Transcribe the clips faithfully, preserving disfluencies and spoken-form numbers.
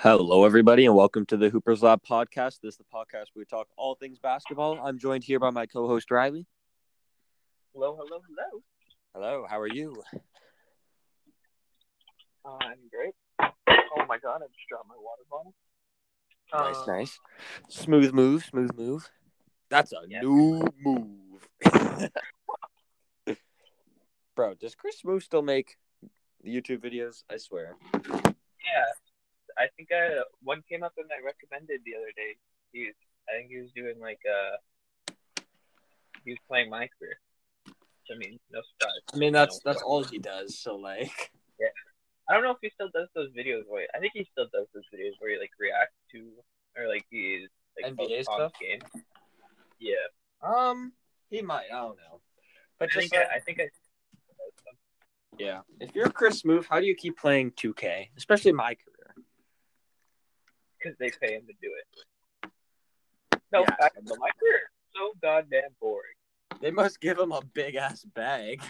Hello, everybody, and welcome to the Hooper's Lab podcast. This is the podcast where we talk all things basketball. I'm joined here by my co-host, Riley. Hello, hello, hello. Hello, how are you? Uh, I'm great. Oh, my God, I just dropped my water bottle. Nice, uh, nice. Smooth move, smooth move. That's a yeah. new move. Bro, does Chris Moo still make YouTube videos? I swear. Yeah. I think I, one came up and I recommended the other day. He was, I think he was doing like uh, he was playing My Career. I mean, no surprise. I mean that's that's all he does. So like, yeah, I don't know if he still does those videos. Where I think he still does those videos where he like reacts to or like he's like N B A stuff. Games. Yeah. Um, he might. I don't know. But I think like, I, I think I. Yeah. If you're Chris Moo, how do you keep playing two K, especially My Career? Because they pay him to do it. No, yeah. I, My Career is so goddamn boring. They must give him a big-ass bag.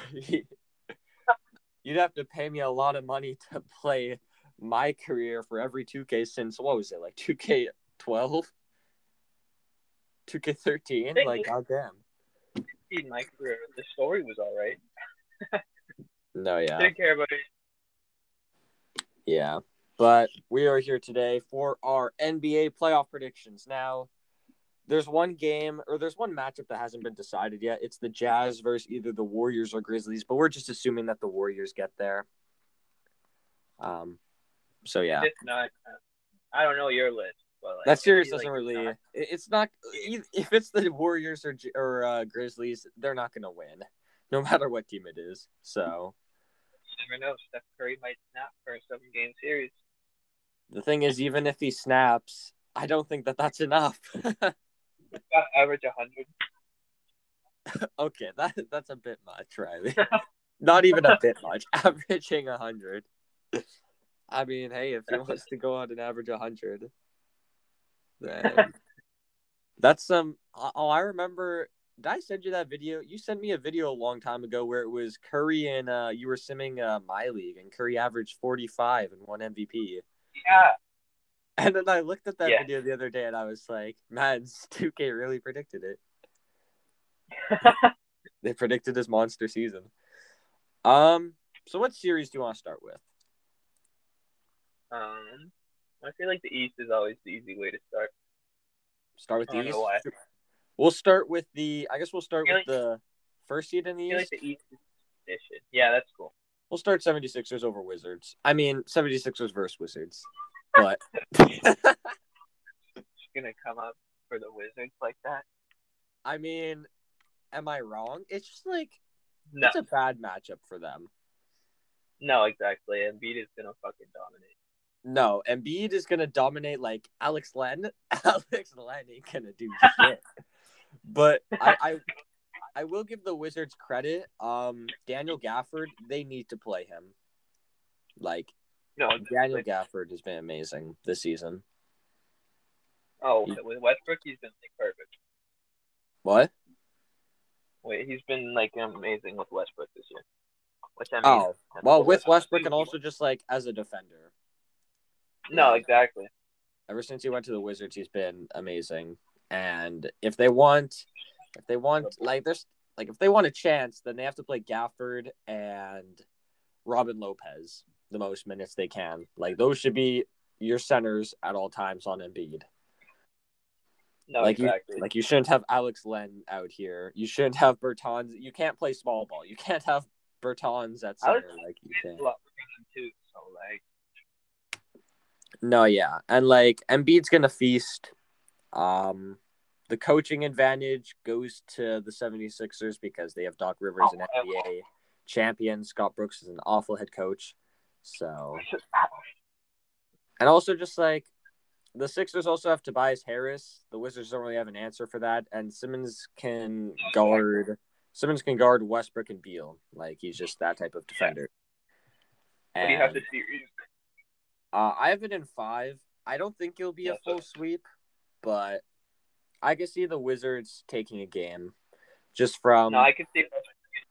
You'd have to pay me a lot of money to play My Career for every two K since, what was it, like two K twelve? two K thirteen? Like, goddamn. My Career, the story was all right. No, yeah. Didn't care about it. Yeah. But we are here today for our N B A playoff predictions. Now, there's one game or there's one matchup that hasn't been decided yet. It's the Jazz versus either the Warriors or Grizzlies, but we're just assuming that the Warriors get there. Um, so yeah. It's not. I don't know your list, but like, that series doesn't like really. Not, it's not. If it's the Warriors or or uh, Grizzlies, they're not going to win, no matter what team it is. So. You never know. Steph Curry might snap for a seven-game series. The thing is, even if he snaps, I don't think that that's enough. Average one hundred. Okay, that that's a bit much, Riley. Not even a bit much. Averaging one hundred. I mean, hey, if he wants to go out and average one hundred, then that's some... Oh, I remember... Did I send you that video? You sent me a video a long time ago where it was Curry and uh, you were simming uh, my league, and Curry averaged forty-five and won M V P. Yeah. And then I looked at that yeah. video the other day, and I was like, man, two K really predicted it. They predicted this monster season. Um. So what series do you want to start with? Um, I feel like the East is always the easy way to start. Start with the East? Why. We'll start with the – I guess we'll start with like, the first seed in the East. Like the East edition. Yeah, that's cool. We'll start seventy-sixers over Wizards. I mean, seventy-sixers versus Wizards. But – She's going to come up for the Wizards like that? I mean, am I wrong? It's just like no. – it's a bad matchup for them. No, exactly. Embiid is going to fucking dominate. No, Embiid is going to dominate like Alex Len. Alex Len ain't going to do shit. But I, I I will give the Wizards credit. Um, Daniel Gafford, they need to play him. Like, no, Daniel like, Gafford has been amazing this season. Oh, he, with Westbrook, he's been like, perfect. What? Wait, he's been like amazing with Westbrook this year. Which I mean, oh, well, with Westbrook and also just like as a defender. No, exactly. Ever since he went to the Wizards, he's been amazing. And if they want, if they want, like there's, like if they want a chance, then they have to play Gafford and Robin Lopez the most minutes they can. Like those should be your centers at all times on Embiid. No, like exactly. You, like you shouldn't have Alex Len out here. You shouldn't have Bertans. You can't play small ball. You can't have Bertans at center. Like you can't. Too, so like. No, yeah. And, like, Embiid's going to feast. Um, the coaching advantage goes to the seventy-sixers because they have Doc Rivers, an N B A champion. Scott Brooks is an awful head coach. So. And also just, like, the Sixers also have Tobias Harris. The Wizards don't really have an answer for that. And Simmons can guard Simmons can guard Westbrook and Beal. Like, he's just that type of defender. And, what do you have to see? Uh, I have it in five. I don't think it'll be a full sweep, but I can see the Wizards taking a game just from... No, I can see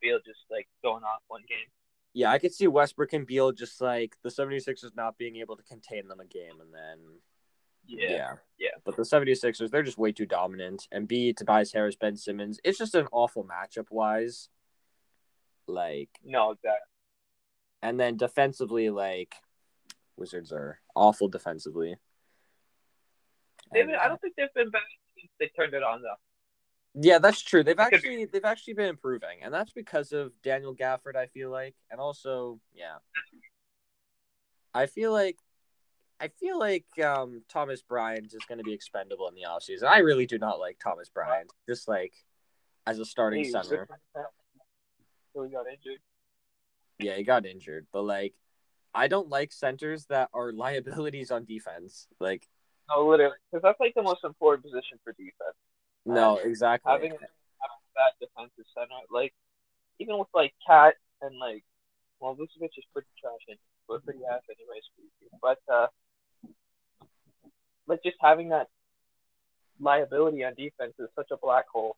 Beal just, like, going off one game. yeah, I could see Westbrook and Beal just like the 76ers not being able to contain them a game, and then yeah, yeah, yeah. But the 76ers, they're just way too dominant. And Embiid, Tobias Harris, Ben Simmons, it's just an awful matchup wise. Like no, exactly. And then defensively, like Wizards are awful defensively. Been, I don't think they've been bad since they turned it on, though. Yeah, that's true. They've actually they've actually been improving, and that's because of Daniel Gafford, I feel like, and also, yeah, I feel like, I feel like um, Thomas Bryant is going to be expendable in the offseason. I really do not like Thomas Bryant, just like as a starting hey, center. So he got injured. Yeah, he got injured, but like, I don't like centers that are liabilities on defense, like. No, literally, because that's like the most important position for defense. No, um, exactly. Having, having that defensive center, like even with like Cat and like, well, Vucevic is pretty trash and we're pretty ass anyways. But uh, like just having that liability on defense is such a black hole.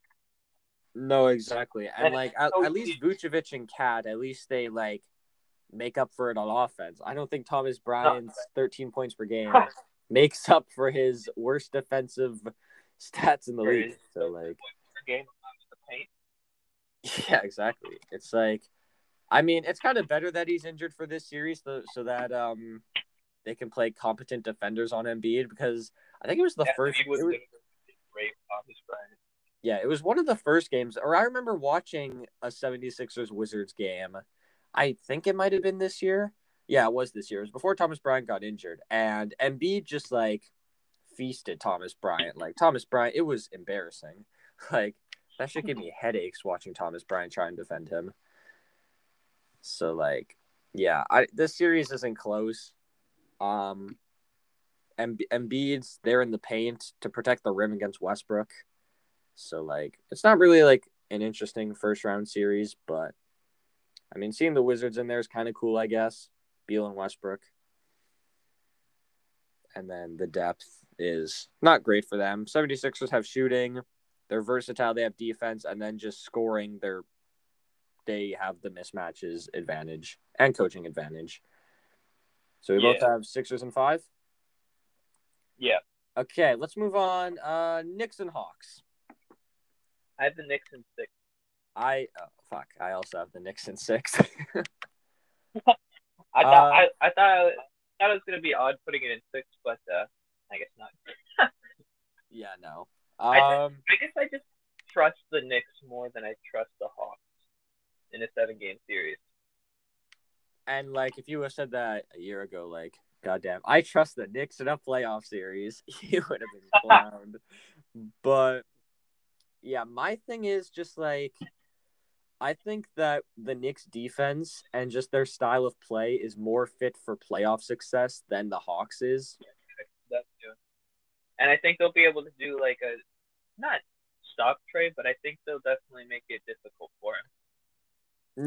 No, exactly, and, and like at, so at least Vucevic and Cat, at least they like make up for it on offense. I don't think Thomas Bryant's no. thirteen points per game makes up for his worst defensive stats in the league. So, like, yeah, exactly. It's like, I mean, it's kind of better that he's injured for this series, so, so that um they can play competent defenders on Embiid, because I think it was the yeah, first. It was, it was, yeah, it was one of the first games, or I remember watching a 76ers Wizards game. I think it might have been this year. Yeah, it was this year. It was before Thomas Bryant got injured. And Embiid just, like, feasted Thomas Bryant. Like, Thomas Bryant, it was embarrassing. Like, that should give me headaches watching Thomas Bryant try and defend him. So, like, yeah. I, this series isn't close. Um, Embi- Embiid's there in the paint to protect the rim against Westbrook. So, like, it's not really, like, an interesting first-round series. But, I mean, seeing the Wizards in there is kind of cool, I guess. Beal and Westbrook. And then the depth is not great for them. 76ers have shooting. They're versatile. They have defense. And then just scoring, they're, they have the mismatches advantage and coaching advantage. So we yeah. both have Sixers and five? Yeah. Okay, let's move on. Uh, Knicks and Hawks. I have the Knicks and six. I, oh, fuck. I also have the Knicks and six. I thought uh, I, I thought I thought it was gonna be odd putting it in six, but uh, I guess not. yeah, no. Um, I, just, I guess I just trust the Knicks more than I trust the Hawks in a seven-game series. And like, if you would have said that a year ago, like, goddamn, I trust the Knicks in a playoff series, you would have been clowned. But yeah, my thing is just like, I think that the Knicks' defense and just their style of play is more fit for playoff success than the Hawks is. Yeah, and I think they'll be able to do like a, not stop Trey, but I think they'll definitely make it difficult for him.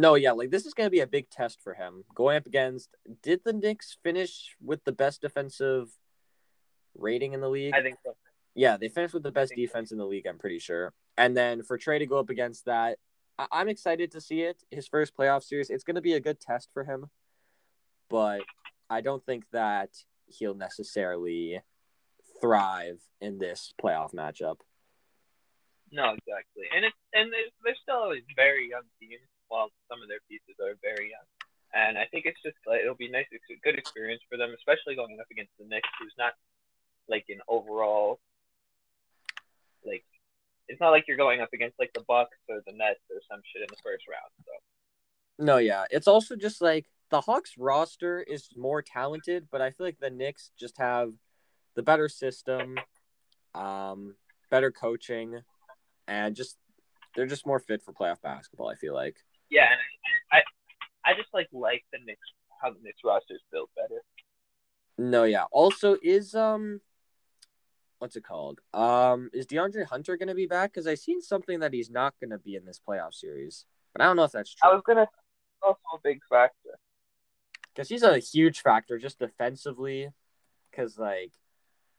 No, yeah, like this is going to be a big test for him. Going up against, did the Knicks finish with the best defensive rating in the league? I think so. Yeah, they finished with the best defense so. in the league, I'm pretty sure. And then for Trey to go up against that, I'm excited to see it. His first playoff series, it's going to be a good test for him, but I don't think that he'll necessarily thrive in this playoff matchup. No, exactly. And it's, and they're still a very young team. Well, some of their pieces are very young. And I think it's just, like, it'll be nice. It's a good experience for them, especially going up against the Knicks, who's not, like, an overall, like, it's not like you're going up against, like, the Bucks or the Nets or some shit in the first round. So. No, yeah. It's also just, like, the Hawks roster is more talented, but I feel like the Knicks just have the better system, um, better coaching, and just they're just more fit for playoff basketball, I feel like. Yeah, and I I, I just, like, like the Knicks, how the Knicks roster is built better. No, yeah. Also, is... um. What's it called? Um, is DeAndre Hunter going to be back? Because I seen something that he's not going to be in this playoff series, but I don't know if that's true. I was going to also a big factor because he's a huge factor just defensively. Because like,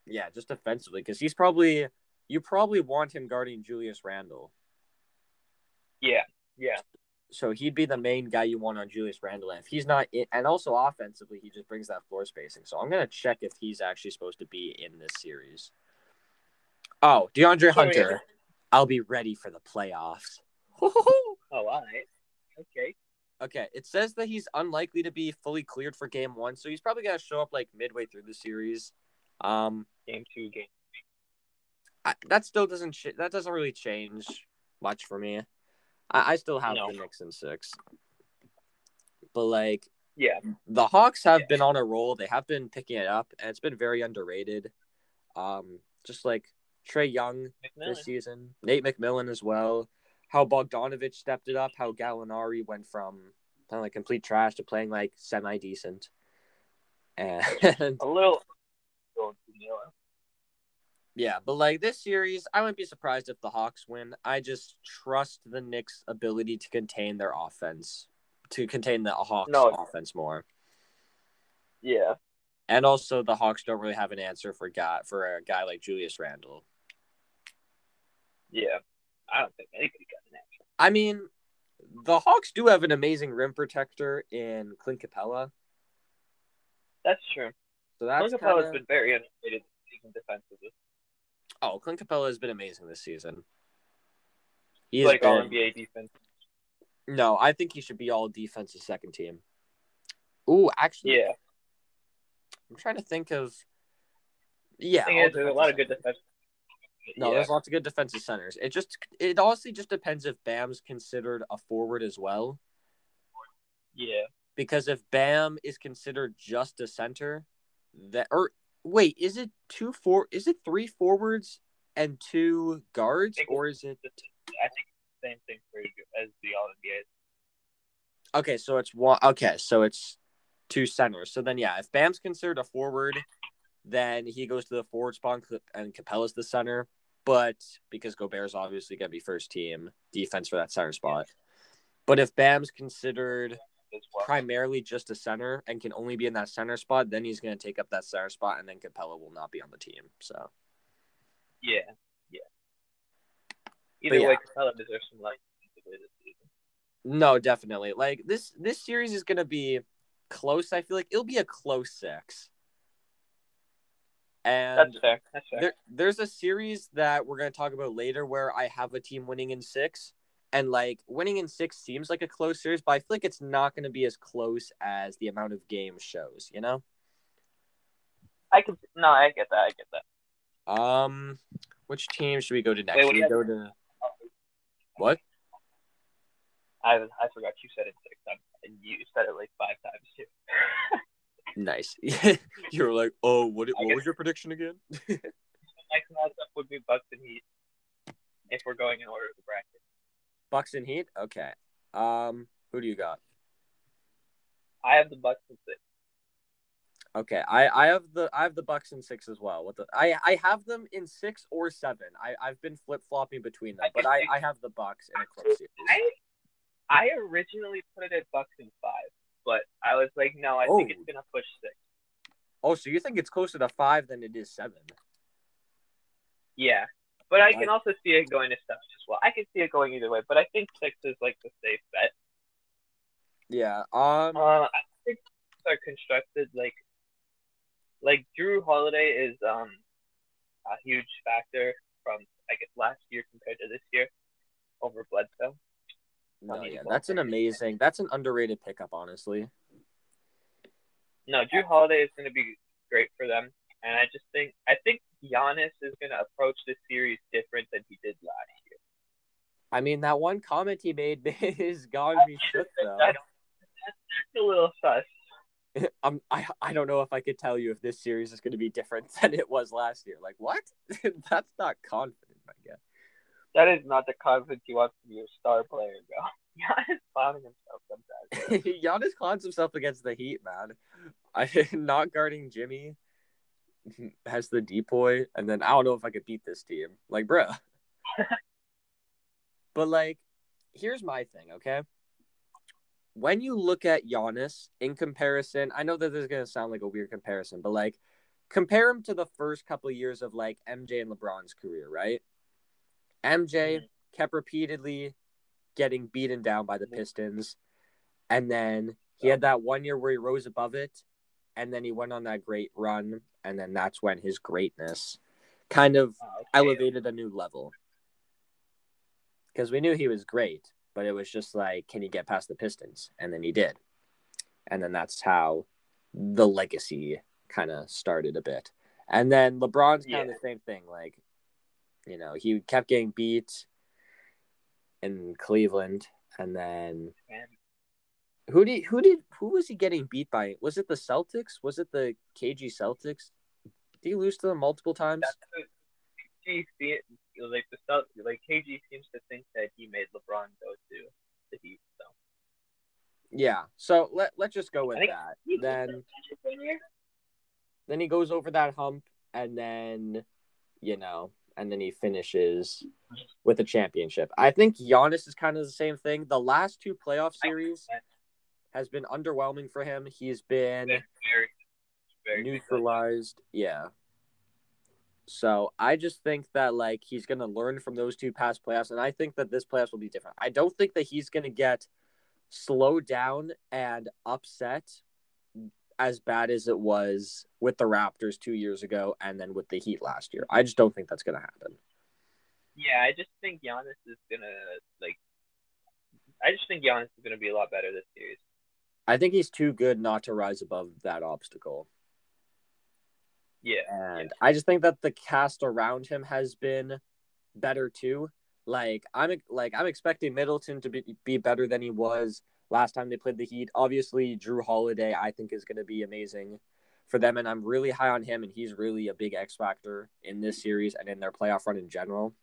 yeah, just defensively because he's probably you probably want him guarding Julius Randle. Yeah, yeah. So he'd be the main guy you want on Julius Randle. If he's not in, and also offensively, he just brings that floor spacing. So I'm going to check if he's actually supposed to be in this series. Oh, DeAndre Hunter. Sorry. I'll be ready for the playoffs. Oh, all right. Okay. Okay, it says that he's unlikely to be fully cleared for game one, so he's probably going to show up, like, midway through the series. Um, game two, game three. I, that still doesn't ch- – that doesn't really change much for me. I, I still have no. the Knicks in six. But, like, yeah, the Hawks have yeah. been on a roll. They have been picking it up, and it's been very underrated. Um, just, like, Trey Young McMillan. This season. Nate McMillan as well. How Bogdanovich stepped it up, how Gallinari went from kind of like complete trash to playing like semi decent, and a little, yeah. But like this series, I wouldn't be surprised if the Hawks win. I just trust the Knicks' ability to contain their offense, to contain the Hawks' no. offense more. Yeah, and also the Hawks don't really have an answer for guy for a guy like Julius Randle. Yeah. I don't think anybody got an answer. I mean, the Hawks do have an amazing rim protector in Clint Capella. That's true. So that's Clint Capella's kinda... been very underrated this season defensively. Oh, Clint Capella has been amazing this season. He's like been... all N B A defense. No, I think he should be all defensive second team. Ooh, actually, yeah. I'm trying to think of. Yeah, the is, there's a lot of good defense. No, yeah. There's lots of good defensive centers. It just it honestly just depends if Bam's considered a forward as well. Yeah. Because if Bam is considered just a center, that or wait, is it two four is it three forwards and two guards? Or is it I think it's the same thing for you as the all N B A. Okay, so it's one okay, so it's two centers. So then yeah, if Bam's considered a forward, then he goes to the forward spot and Capella's the center. But because Gobert's obviously going to be first team defense for that center spot. But if Bam's considered well. primarily just a center and can only be in that center spot, then he's going to take up that center spot and then Capella will not be on the team. So, yeah. Yeah. Either but way, yeah. Capella deserves some light. No, definitely. Like, this, this series is going to be close. I feel like it'll be a close six. And that's fair. That's fair. There, there's a series that we're going to talk about later where I have a team winning in six. And, like, winning in six seems like a close series, but I feel like it's not going to be as close as the amount of game shows, you know? I could – no, I get that. I get that. Um, which team should we go to next? Wait, should we go to – what? I I forgot you said it six times, and you said it, like, five times, too. Nice. You were like, oh, what What was your prediction again? The next matchup would be Bucks and Heat if we're going in order of the bracket. Bucks and Heat? Okay. Um, who do you got? I have the Bucks and six. Okay, I, I have the I have the Bucks and six as well. What the I, I have them in six or seven. I, I've been flip flopping between them, I but I, I have the Bucks in a close series. I I originally put it at Bucks and five. But I was like, no, I oh. think it's going to push six. Oh, so you think it's closer to five than it is seven? Yeah. But I, I can also see it going to seven as well. I can see it going either way, but I think six is, like, the safe bet. Yeah. Um, uh, I think are constructed, like, like Jrue Holiday is um a huge factor from, I guess, last year compared to this year over Bledsoe. No, yeah, that's an amazing, that's an underrated pickup, honestly. No, Jrue Holiday is going to be great for them, and I just think, I think Giannis is going to approach this series different than he did last year. I mean, that one comment he made is gone to be shook, though. That's, that's a little sus. I'm, I, I don't know if I could tell you if this series is going to be different than it was last year. Like, what? That's not confident, I guess. That is not the confidence you want to be a star player, bro. Giannis clowning himself sometimes. Giannis clowns himself against the Heat, man. I not guarding Jimmy has the depoy, and then I don't know if I could beat this team. Like, bro. But, like, here's my thing, okay? When you look at Giannis in comparison, I know that this is going to sound like a weird comparison, but, like, compare him to the first couple of years of, like, M J and LeBron's career, right? M J kept repeatedly getting beaten down by the Pistons. And then he had that one year where he rose above it, and then he went on that great run, and then that's when his greatness kind of okay. elevated a new level. Because we knew he was great, but it was just like, can he get past the Pistons? And then he did. And then that's how the legacy kind of started a bit. And then LeBron's kind of yeah. the same thing. Like, you know, he kept getting beat in Cleveland. And then who did, who did, who was he getting beat by? Was it the Celtics? Was it the K G Celtics? Did he lose to them multiple times? K G like the South, like K G seems to think that he made LeBron go to the Heat. So yeah, so let let's just go with that. Then then he goes over that hump, and then you know, and then he finishes with a championship. I think Giannis is kind of the same thing. The last two playoff series has been underwhelming for him. He's been very, very neutralized. Yeah. So I just think that, like, he's going to learn from those two past playoffs, and I think that this playoffs will be different. I don't think that he's going to get slowed down and upset as bad as it was with the Raptors two years ago and then with the Heat last year. I just don't think that's going to happen. Yeah, I just think Giannis is going to, like, I just think Giannis is going to be a lot better this series. I think he's too good not to rise above that obstacle. Yeah, and yeah. I just think that the cast around him has been better too. Like I'm like I'm expecting Middleton to be, be better than he was last time they played the Heat. Obviously, Jrue Holiday I think is going to be amazing for them, and I'm really high on him, and he's really a big X factor in this series and in their playoff run in general.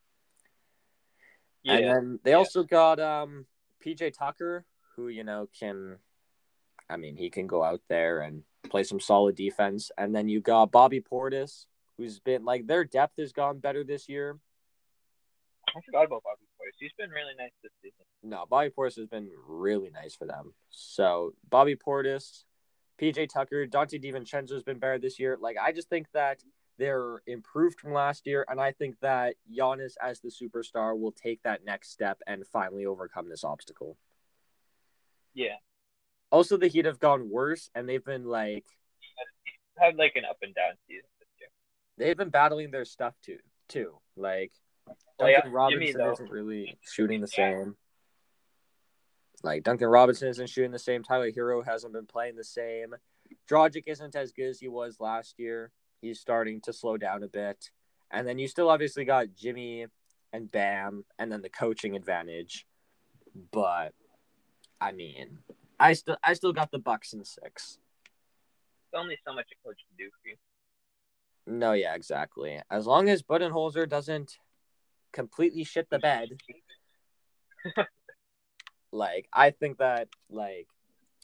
Yeah, and then they yeah. also got um, P J Tucker, who you know can, I mean, he can go out there and play some solid defense. And then you got Bobby Portis, who's been like their depth has gone better this year. I forgot about Bobby Portis. He's been really nice this season. No, Bobby Portis has been really nice for them. So Bobby Portis, P J Tucker, Dante DiVincenzo has been better this year. Like, I just think that they're improved from last year. And I think that Giannis as the superstar will take that next step and finally overcome this obstacle. Yeah. Also, the Heat have gone worse, and they've been, like... had, like, an up-and-down season this year. They've been battling their stuff, too. too. Like, Duncan yeah, Robinson Jimmy, though, isn't really shooting the same. Like, Duncan Robinson isn't shooting the same. Tyler Hero hasn't been playing the same. Dragic isn't as good as he was last year. He's starting to slow down a bit. And then you still obviously got Jimmy and Bam, and then the coaching advantage. But, I mean... I still, I still got the Bucks in six. There's only so much a coach can do for you. No, yeah, exactly. As long as Budenholzer doesn't completely shit the bed, like I think that, like,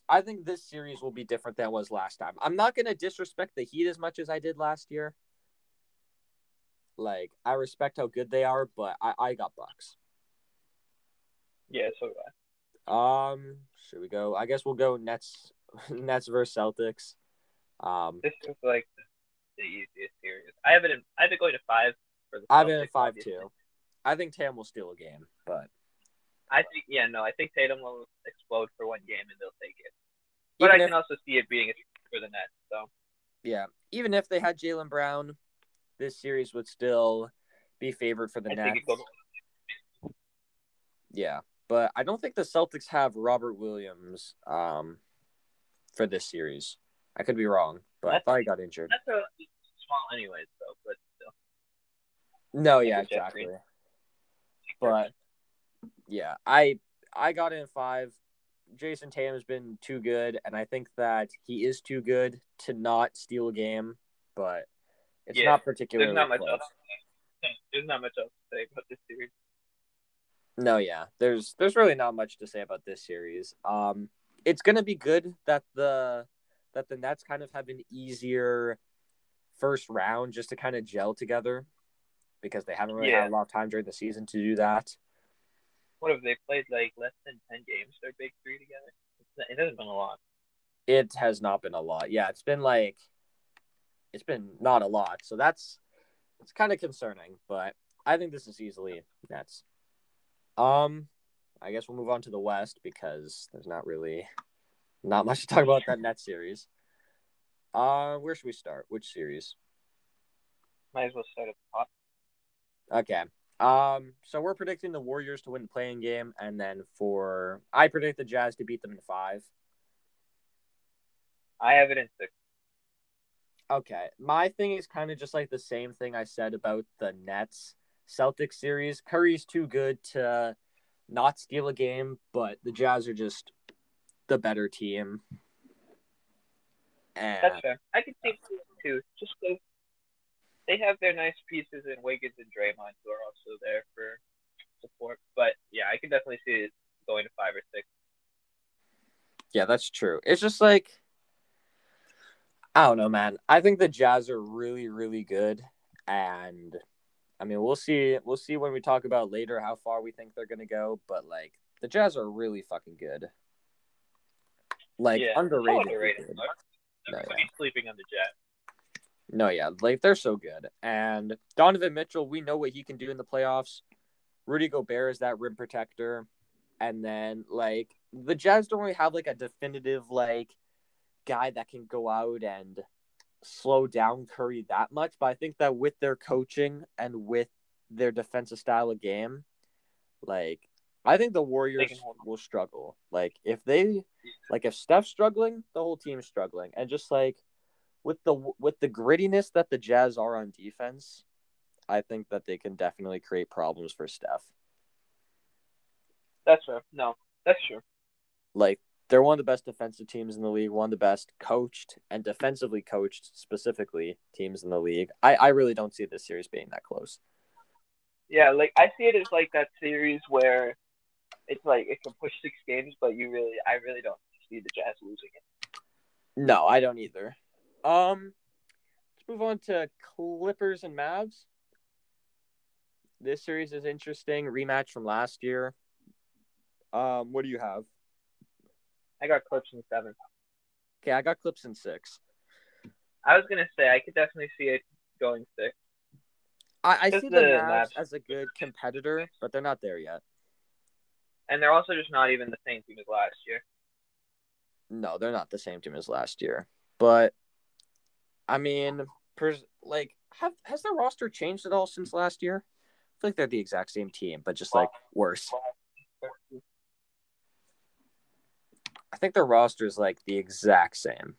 I think this series will be different than it was last time. I'm not gonna disrespect the Heat as much as I did last year. Like, I respect how good they are, but I, I got Bucks. Yeah, so do I. Um, should we go? I guess we'll go Nets, Nets versus Celtics. Um, this is like the easiest series. I have it. In, I have it going to five. For the Celtics, I have it in five obviously. Too. I think Tatum will steal a game, but I think yeah, no, I think Tatum will explode for one game and they'll take it. But even I if, can also see it being a for the Nets. So yeah, even if they had Jaylen Brown, this series would still be favored for the I Nets. Think yeah. But I don't think the Celtics have Robert Williams um, for this series. I could be wrong, but that's, I thought he got injured. That's a small anyways, though. But still. No, yeah, exactly. But, yeah, I I got in five. Jason Tatum has been too good, and I think that he is too good to not steal a game, but it's yeah, not particularly there's not much else. There's not much else to say about this series. No, yeah. There's there's really not much to say about this series. Um, it's gonna be good that the that the Nets kind of have an easier first round just to kind of gel together because they haven't really yeah. had a lot of time during the season to do that. What have they played like less than ten games? Their big three together. It's, it hasn't been a lot. It has not been a lot. Yeah, it's been like it's been not a lot. So that's it's kind of concerning, but I think this is easily Nets. Um, I guess we'll move on to the West because there's not really not much to talk about that Nets series. Uh, where should we start? Which series? Might as well start at the top. Okay. Um, so we're predicting the Warriors to win the play-in game, and then for I predict the Jazz to beat them in five. I have it in six. Okay. My thing is kind of just like the same thing I said about the Nets Celtics series. Curry's too good to not steal a game, but the Jazz are just the better team. And... That's fair. I can see too. Just so they have their nice pieces in Wiggins and Draymond, who are also there for support. But yeah, I can definitely see it going to five or six. Yeah, that's true. It's just like, I don't know, man. I think the Jazz are really, really good, and I mean, we'll see. We'll see when we talk about later how far we think they're gonna go. But like, the Jazz are really fucking good. Like yeah, underrated. So underrated. Good. Everybody's no, yeah. sleeping on the Jazz. No, yeah, like they're so good. And Donovan Mitchell, we know what he can do in the playoffs. Rudy Gobert is that rim protector, and then like the Jazz don't really have like a definitive like. guy that can go out and slow down Curry that much, but I think that with their coaching and with their defensive style of game, like I think the Warriors will struggle. Like if they, like if Steph's struggling, the whole team's struggling, and just like with the with the grittiness that the Jazz are on defense, I think that they can definitely create problems for Steph. That's fair. No, that's true. Like. They're one of the best defensive teams in the league, one of the best coached and defensively coached specifically teams in the league. I, I really don't see this series being that close. Yeah, like I see it as like that series where it's like it can push six games, but you really I really don't see the Jazz losing it. No, I don't either. Um, let's move on to Clippers and Mavs. This series is interesting. Rematch from last year. Um, what do you have? I got Clips in seven. Okay, I got Clips in six. I was going to say, I could definitely see it going six. I, I see the, the Mavs as a good competitor, but they're not there yet. And they're also just not even the same team as last year. No, they're not the same team as last year. But, I mean, pers- like, have, has their roster changed at all since last year? I feel like they're the exact same team, but just, like, worse. I think their roster is like the exact same.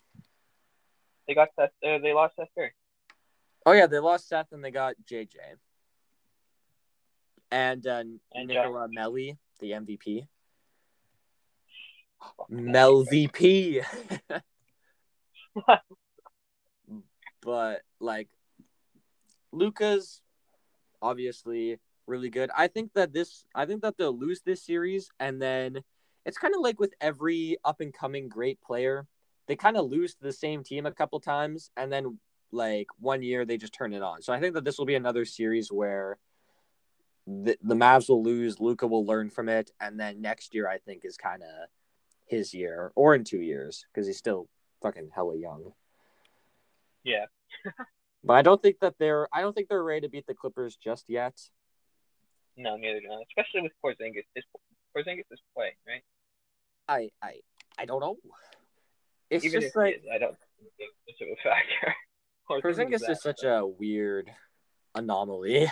They got Seth. Uh, they lost Seth Curry. Oh yeah, they lost Seth and they got J J. And, uh, and Nicola Melli, the M V P. Oh, Mel V P. But like, Luka's obviously really good. I think that this. I think that they'll lose this series and then. It's kind of like with every up-and-coming great player. They kind of lose to the same team a couple times, and then, like, one year they just turn it on. So I think that this will be another series where the, the Mavs will lose, Luka will learn from it, and then next year I think is kind of his year, or in two years, because he's still fucking hella young. Yeah. But I don't think that they're – I don't think they're ready to beat the Clippers just yet. No, neither do I, especially with Porzingis. Porzingis is playing, right? I, I I don't know. It's Even just like... It is, I don't think it's a factor. Porzingis is, is such a weird anomaly.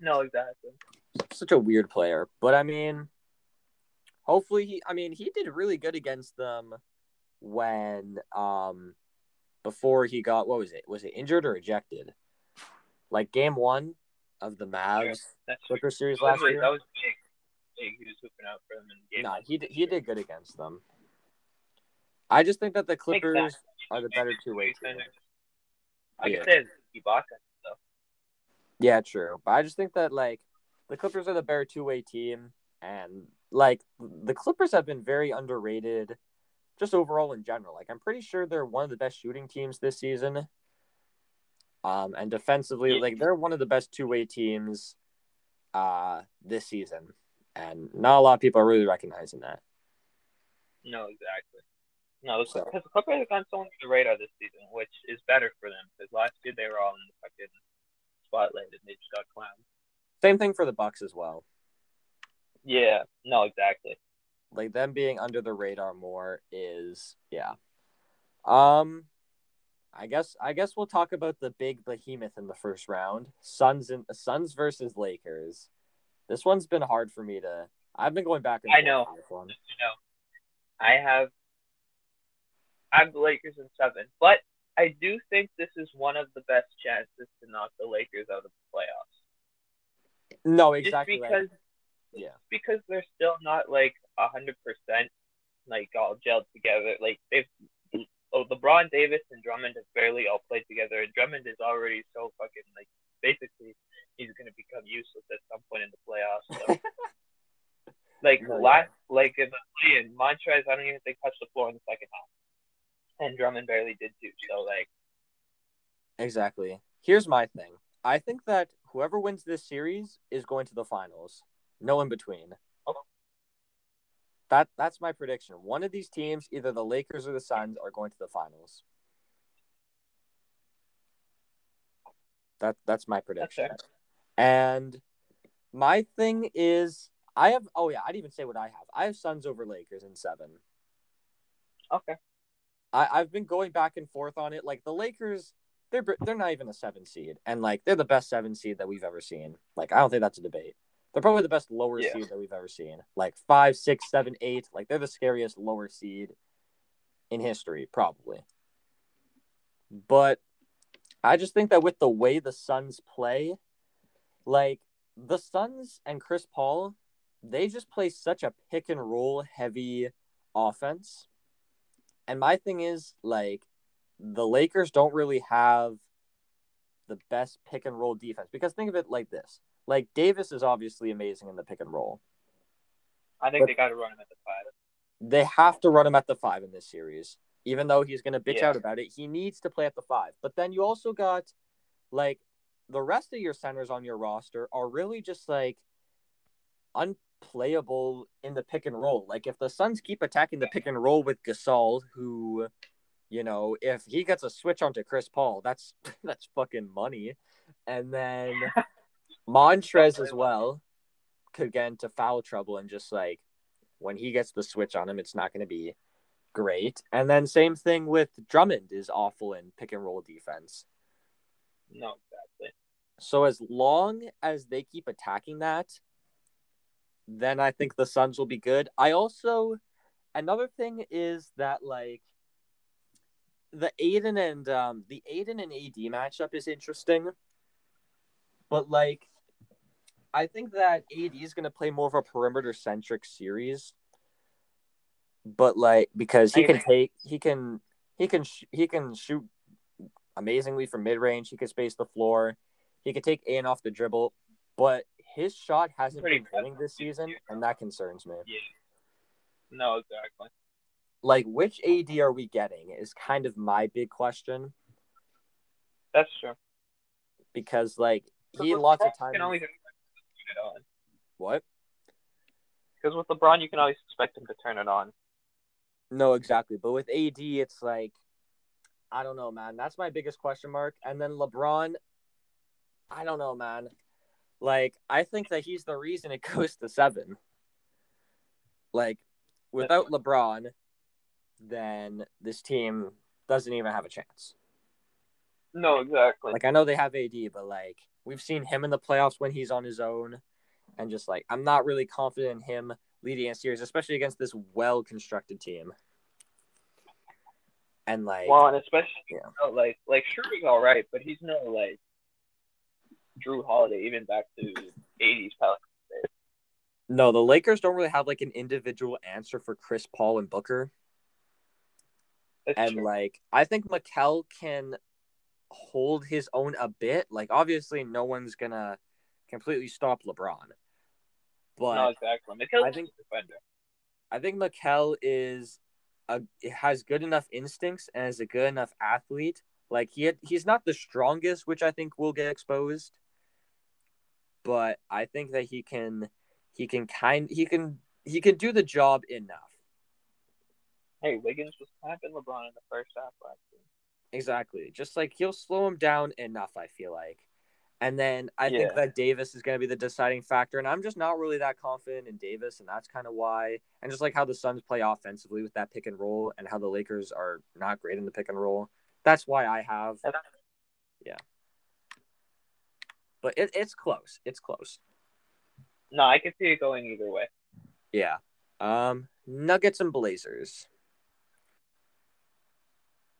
No, exactly. Such a weird player. But, I mean, hopefully he... I mean, he did really good against them when... um before he got... What was it? Was it injured or ejected? Like, game one of the Mavs Clipper series last year. That was big. He was hooping out for them and gave nah, he did, he did good against them. I just think that the Clippers are the better two-way team. I could say Ibaka stuff. Yeah, true. But I just think that, like, the Clippers are the better two-way team. And, like, the Clippers have been very underrated just overall in general. Like, I'm pretty sure they're one of the best shooting teams this season. Um, and defensively, yeah. like, they're one of the best two-way teams uh, this season. And not a lot of people are really recognizing that. No, exactly. No, because so. the Clippers have gone so under the radar this season, which is better for them. Because last year they were all in the fucking spotlight and they just got clowned. Same thing for the Bucks as well. Yeah, no, exactly. Like, them being under the radar more is, yeah. Um, I guess I guess we'll talk about the big behemoth in the first round. Suns and Suns versus Lakers. This one's been hard for me to. I've been going back and forth. I know. This one. I have. I have the Lakers in seven, but I do think this is one of the best chances to knock the Lakers out of the playoffs. No, exactly. Just because, right. Yeah. Just because they're still not like a hundred percent, like all gelled together. Like they've. Oh, LeBron Davis and Drummond have barely all played together, and Drummond is already so fucking, like, basically he's going to become useless at some point in the playoffs. So. like, no, last, yeah. like, in the play-in, Montrez, I don't even think, touched the floor in the second half. And Drummond barely did, too. So, like. Exactly. Here's my thing. I think that whoever wins this series is going to the finals. No in between. That that's my prediction. One of these teams, either the Lakers or the Suns, are going to the finals. That that's my prediction. That's and my thing is, I have. Oh yeah, I'd even say what I have. I have Suns over Lakers in seven. Okay. I I've been going back and forth on it. Like the Lakers, they're they're not even a seven seed, and like they're the best seven seed that we've ever seen. Like I don't think that's a debate. They're probably the best lower yeah. seed that we've ever seen. Like five, six, seven, eight. Like they're the scariest lower seed in history, probably. But I just think that with the way the Suns play, like the Suns and Chris Paul, they just play such a pick and roll heavy offense. And my thing is, like, the Lakers don't really have the best pick and roll defense. Because think of it like this. Like, Davis is obviously amazing in the pick and roll. I think they got to run him at the five. They have to run him at the five in this series. Even though he's going to bitch yeah. out about it, he needs to play at the five. But then you also got, like, the rest of your centers on your roster are really just, like, unplayable in the pick and roll. Like, if the Suns keep attacking the pick and roll with Gasol, who, you know, if he gets a switch onto Chris Paul, that's that's fucking money. And then... Montrez as well could get into foul trouble, and just like when he gets the switch on him, it's not going to be great. And then same thing with Drummond is awful in pick and roll defense. No, exactly. So as long as they keep attacking that, then I think the Suns will be good. I also another thing is that like the Aiden and um, the Aiden and A D matchup is interesting. But, like, I think that A D is going to play more of a perimeter-centric series. But, like, because he can take, he can, he can, sh- he can shoot amazingly from mid-range. He can space the floor. He can take Aiden off the dribble. But his shot hasn't Pretty been winning this season, and that concerns me. Yeah. No, exactly. Like, which A D are we getting is kind of my big question. That's true. Because, like, he had lots of time. Can always turn it on. What? Because with LeBron, you can always expect him to turn it on. No, exactly. But with A D, it's like, I don't know, man. That's my biggest question mark. And then LeBron, I don't know, man. Like, I think that he's the reason it goes to seven. Like, without LeBron, then this team doesn't even have a chance. No, exactly. Like, I know they have A D, but, like, we've seen him in the playoffs when he's on his own. And just, like, I'm not really confident in him leading a series, especially against this well-constructed team. And, like... Well, and especially, yeah. you know, like, like Shrui's all right, but he's no, like, Jrue Holiday, even back to eighties Pelicans. No, the Lakers don't really have, like, an individual answer for Chris Paul and Booker. That's and, true. Like, I think Mikal can... hold his own a bit. Like, obviously, no one's gonna completely stop LeBron. But no, exactly. I think defender. I think Mikal is a has good enough instincts and is a good enough athlete. Like he had, he's not the strongest, which I think will get exposed. But I think that he can, he can kind, he can, he can do the job enough. Hey, Wiggins was clapping LeBron in the first half last year. Exactly. Just, like, he'll slow him down enough, I feel like. And then I yeah. think that Davis is going to be the deciding factor. And I'm just not really that confident in Davis. And that's kind of why. And just like how the Suns play offensively with that pick and roll and how the Lakers are not great in the pick and roll. That's why I have. Yeah. But it, it's close. It's close. No, I can see it going either way. Yeah. Um, Nuggets and Blazers.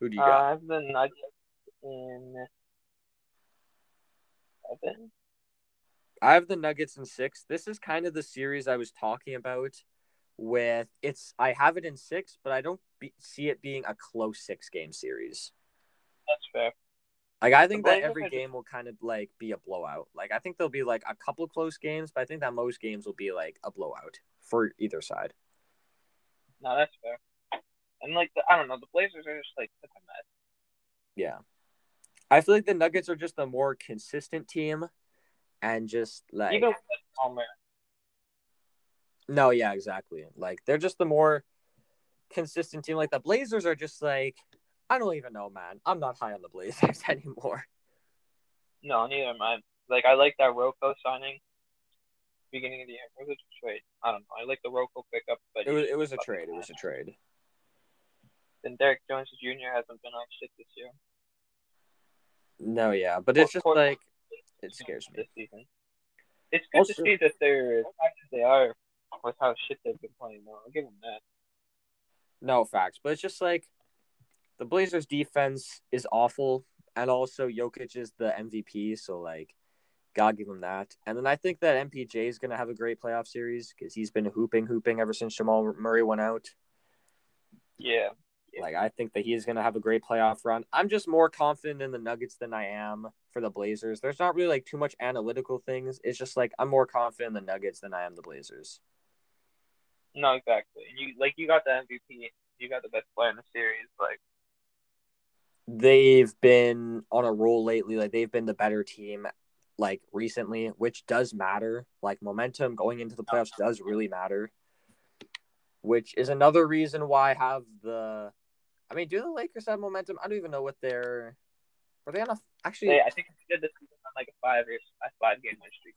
Who do you uh, got? I have the Nuggets in... Seven. I have the Nuggets in six. This is kind of the series I was talking about with it's I have it in six, but I don't be, see it being a close six game series. That's fair. Like I think that every game will kind of like be a blowout. Like I think there'll be like a couple close games, but I think that most games will be like a blowout for either side. No, that's fair. And like the, I don't know, the Blazers are just like such a mess. Yeah. I feel like the Nuggets are just a more consistent team and just like. Even with Palmer. No, yeah, exactly. Like, they're just the more consistent team. Like, the Blazers are just like, I don't even know, man. I'm not high on the Blazers anymore. No, neither am I. Like, I like that Rocco signing beginning of the year. It was a trade. I don't know. I like the Rocco pickup, but. It was, it was a trade. It was a trade. Then Derek Jones Junior hasn't been on shit this year. No, yeah, but it's just like it scares me. It's good also, to see that they're as high as they are with how shit they've been playing. Though I'll give them that. No facts, but it's just like the Blazers' defense is awful, and also Jokic is the M V P, so like, God give him that. And then I think that M P J is gonna have a great playoff series because he's been hooping, hooping ever since Jamal Murray went out. Yeah. Like, I think that he's going to have a great playoff run. I'm just more confident in the Nuggets than I am for the Blazers. There's not really, like, too much analytical things. It's just, like, I'm more confident in the Nuggets than I am the Blazers. No, exactly. You Like, you got the M V P. You got the best player in the series. Like, they've been on a roll lately. Like, they've been the better team, like, recently, which does matter. Like, momentum going into the playoffs no, no. does really matter, which is another reason why I have the... I mean, do the Lakers have momentum? I don't even know what they're. Were they on a actually? Hey, I think they did this on like a five or a five game win streak.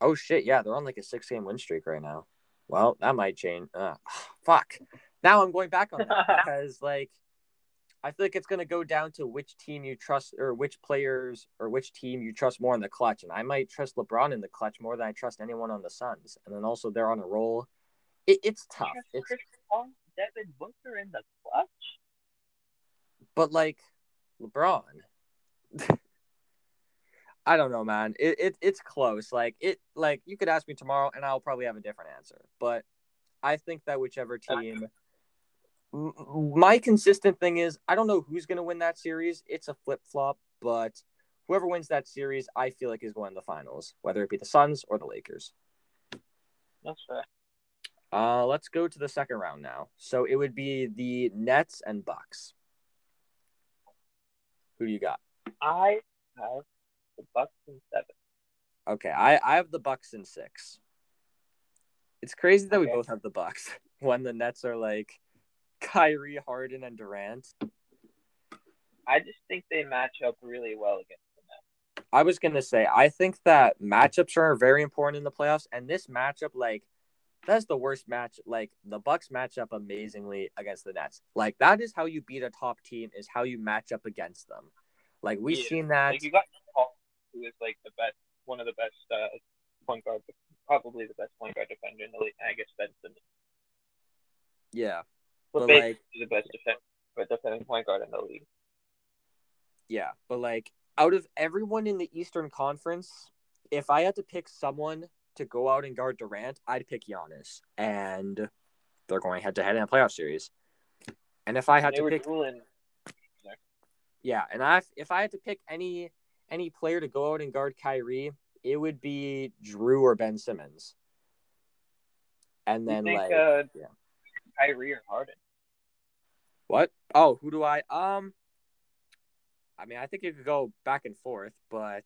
Oh shit! Yeah, they're on like a six game win streak right now. Well, that might change. Uh, fuck. Now I'm going back on that because like, I feel like it's gonna go down to which team you trust or which players or which team you trust more in the clutch. And I might trust LeBron in the clutch more than I trust anyone on the Suns. And then also they're on a roll. It, it's tough. It's... Devin Booker in the clutch? But, like, LeBron. I don't know, man. It, it It's close. Like, it like you could ask me tomorrow, and I'll probably have a different answer. But I think that whichever team... My consistent thing is, I don't know who's going to win that series. It's a flip-flop, but whoever wins that series, I feel like is going to the finals, whether it be the Suns or the Lakers. That's fair. Uh, let's go to the second round now. So it would be the Nets and Bucks. Who do you got? I have the Bucks in seven. Okay, I, I have the Bucks in six. It's crazy that okay. we both have the Bucks when the Nets are like Kyrie, Harden, and Durant. I just think they match up really well against the Nets. I was going to say, I think that matchups are very important in the playoffs, and this matchup, like, that's the worst match. Like, the Bucks match up amazingly against the Nets. Like, that is how you beat a top team, is how you match up against them. Like, we've yeah. seen that. Like, you got Paul, who is, like, the best, one of the best uh, point guard, probably the best point guard defender in the league. I guess Ben Simmons. Yeah. But, but like, the best defense, but defending point guard in the league. Yeah. But, like, out of everyone in the Eastern Conference, if I had to pick someone to go out and guard Durant, I'd pick Giannis. And they're going head-to-head in a playoff series. And if I had they to pick... Dueling. Yeah, and I if I had to pick any any player to go out and guard Kyrie, it would be Jrue or Ben Simmons. And then, you think, like... Uh, yeah. Kyrie or Harden? What? Oh, who do I... Um, I mean, I think it could go back and forth, but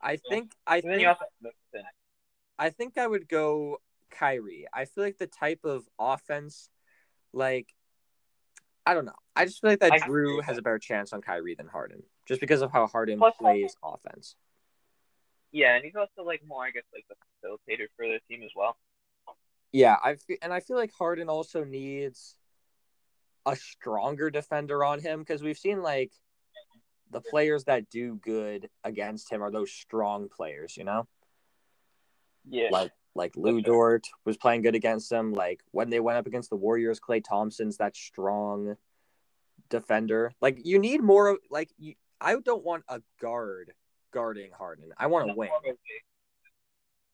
I yeah. think... I think... I think I would go Kyrie. I feel like the type of offense, like, I don't know. I just feel like that I Jrue has a better chance on Kyrie than Harden, just because of how Harden Plus, plays like, offense. Yeah, and he's also like more, I guess, like the facilitator for the team as well. Yeah, I fe- and I feel like Harden also needs a stronger defender on him, because we've seen like the players that do good against him are those strong players, you know? Yeah. Like like Lou Dort was playing good against him. Like when they went up against the Warriors, Klay Thompson's that strong defender. Like you need more of like you, I don't want a guard guarding Harden. I want a wing.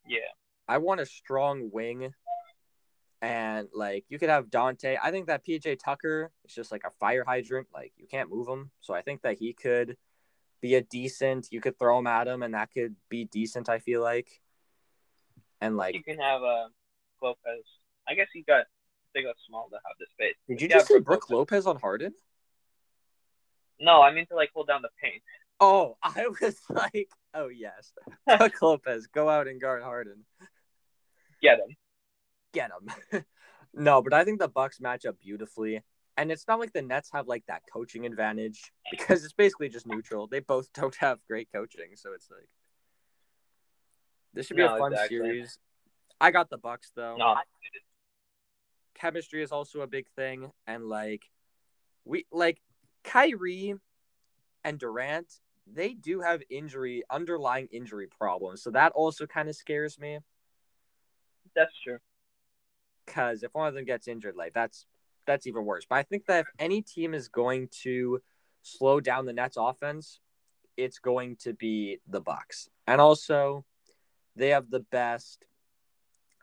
Yeah. I want a strong wing. And, like, you could have Dante. I think that P J Tucker is just, like, a fire hydrant. Like, you can't move him. So I think that he could be a decent – you could throw him at him, and that could be decent, I feel like. And, like – you can have uh, Lopez. I guess he got – they got small to have this space. Did you, you just say Brook Lopez. Lopez on Harden? No, I mean to, like, hold down the paint. Oh, I was like – oh, yes. Brook Lopez, go out and guard Harden. Get him. Get him. No, but I think the Bucks match up beautifully. And it's not like the Nets have, like, that coaching advantage, because it's basically just neutral. They both don't have great coaching, so it's like... This should be no, a fun exactly. series. I got the Bucks, though. No. Chemistry is also a big thing. And, like, we... Like, Kyrie and Durant, they do have injury... underlying injury problems, so that also kind of scares me. That's true. Because if one of them gets injured, like that's that's even worse. But I think that if any team is going to slow down the Nets' offense, it's going to be the Bucks. And also, they have the best,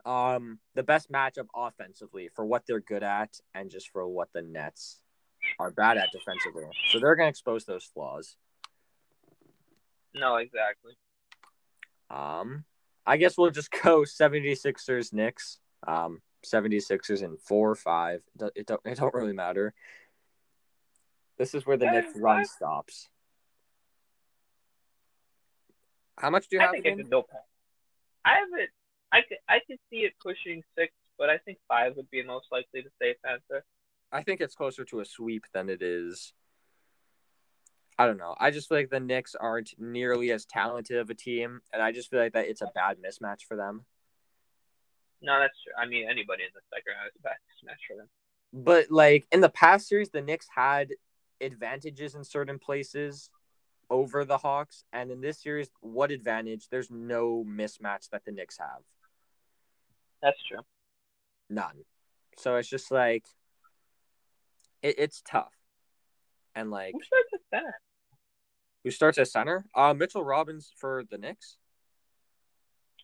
um, the best matchup offensively for what they're good at, and just for what the Nets are bad at defensively. So they're going to expose those flaws. No, exactly. Um, I guess we'll just go seventy-sixers Knicks. Um. seventy-sixers in four or five. It don't, it don't, it don't really matter. This is where the Knicks run stops. How much do you I have? I think it's a no pass. I have it. I could, I could see it pushing six, but I think five would be most likely the safe answer. I think it's closer to a sweep than it is. I don't know. I just feel like the Knicks aren't nearly as talented of a team, and I just feel like that it's a bad mismatch for them. No, that's true. I mean, anybody in the second round is a bad mismatch for them. But, like, in the past series, the Knicks had advantages in certain places over the Hawks. And in this series, what advantage? There's no mismatch that the Knicks have. That's true. None. So it's just, like, it, it's tough. And, like... Who starts at center? Who starts at center? Uh, Mitchell Robinson for the Knicks.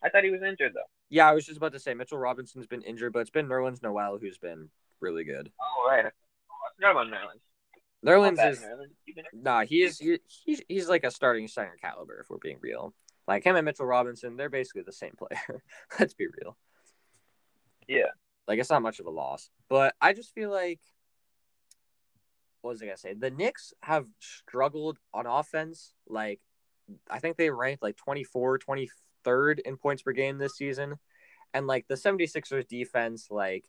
I thought he was injured, though. Yeah, I was just about to say, Mitchell Robinson's been injured, but it's been Nerlens Noel who's been really good. Oh, right. I forgot about Nerlens. Nerlens is... Nerlens. Nah, he is, he, he's, he's like a starting center caliber, if we're being real. Like, him and Mitchell Robinson, they're basically the same player. Let's be real. Yeah. Like, it's not much of a loss. But I just feel like... What was I going to say? The Knicks have struggled on offense. Like, I think they ranked, like, twenty-four, twenty-five third in points per game this season. And, like, the seventy-sixers defense, like,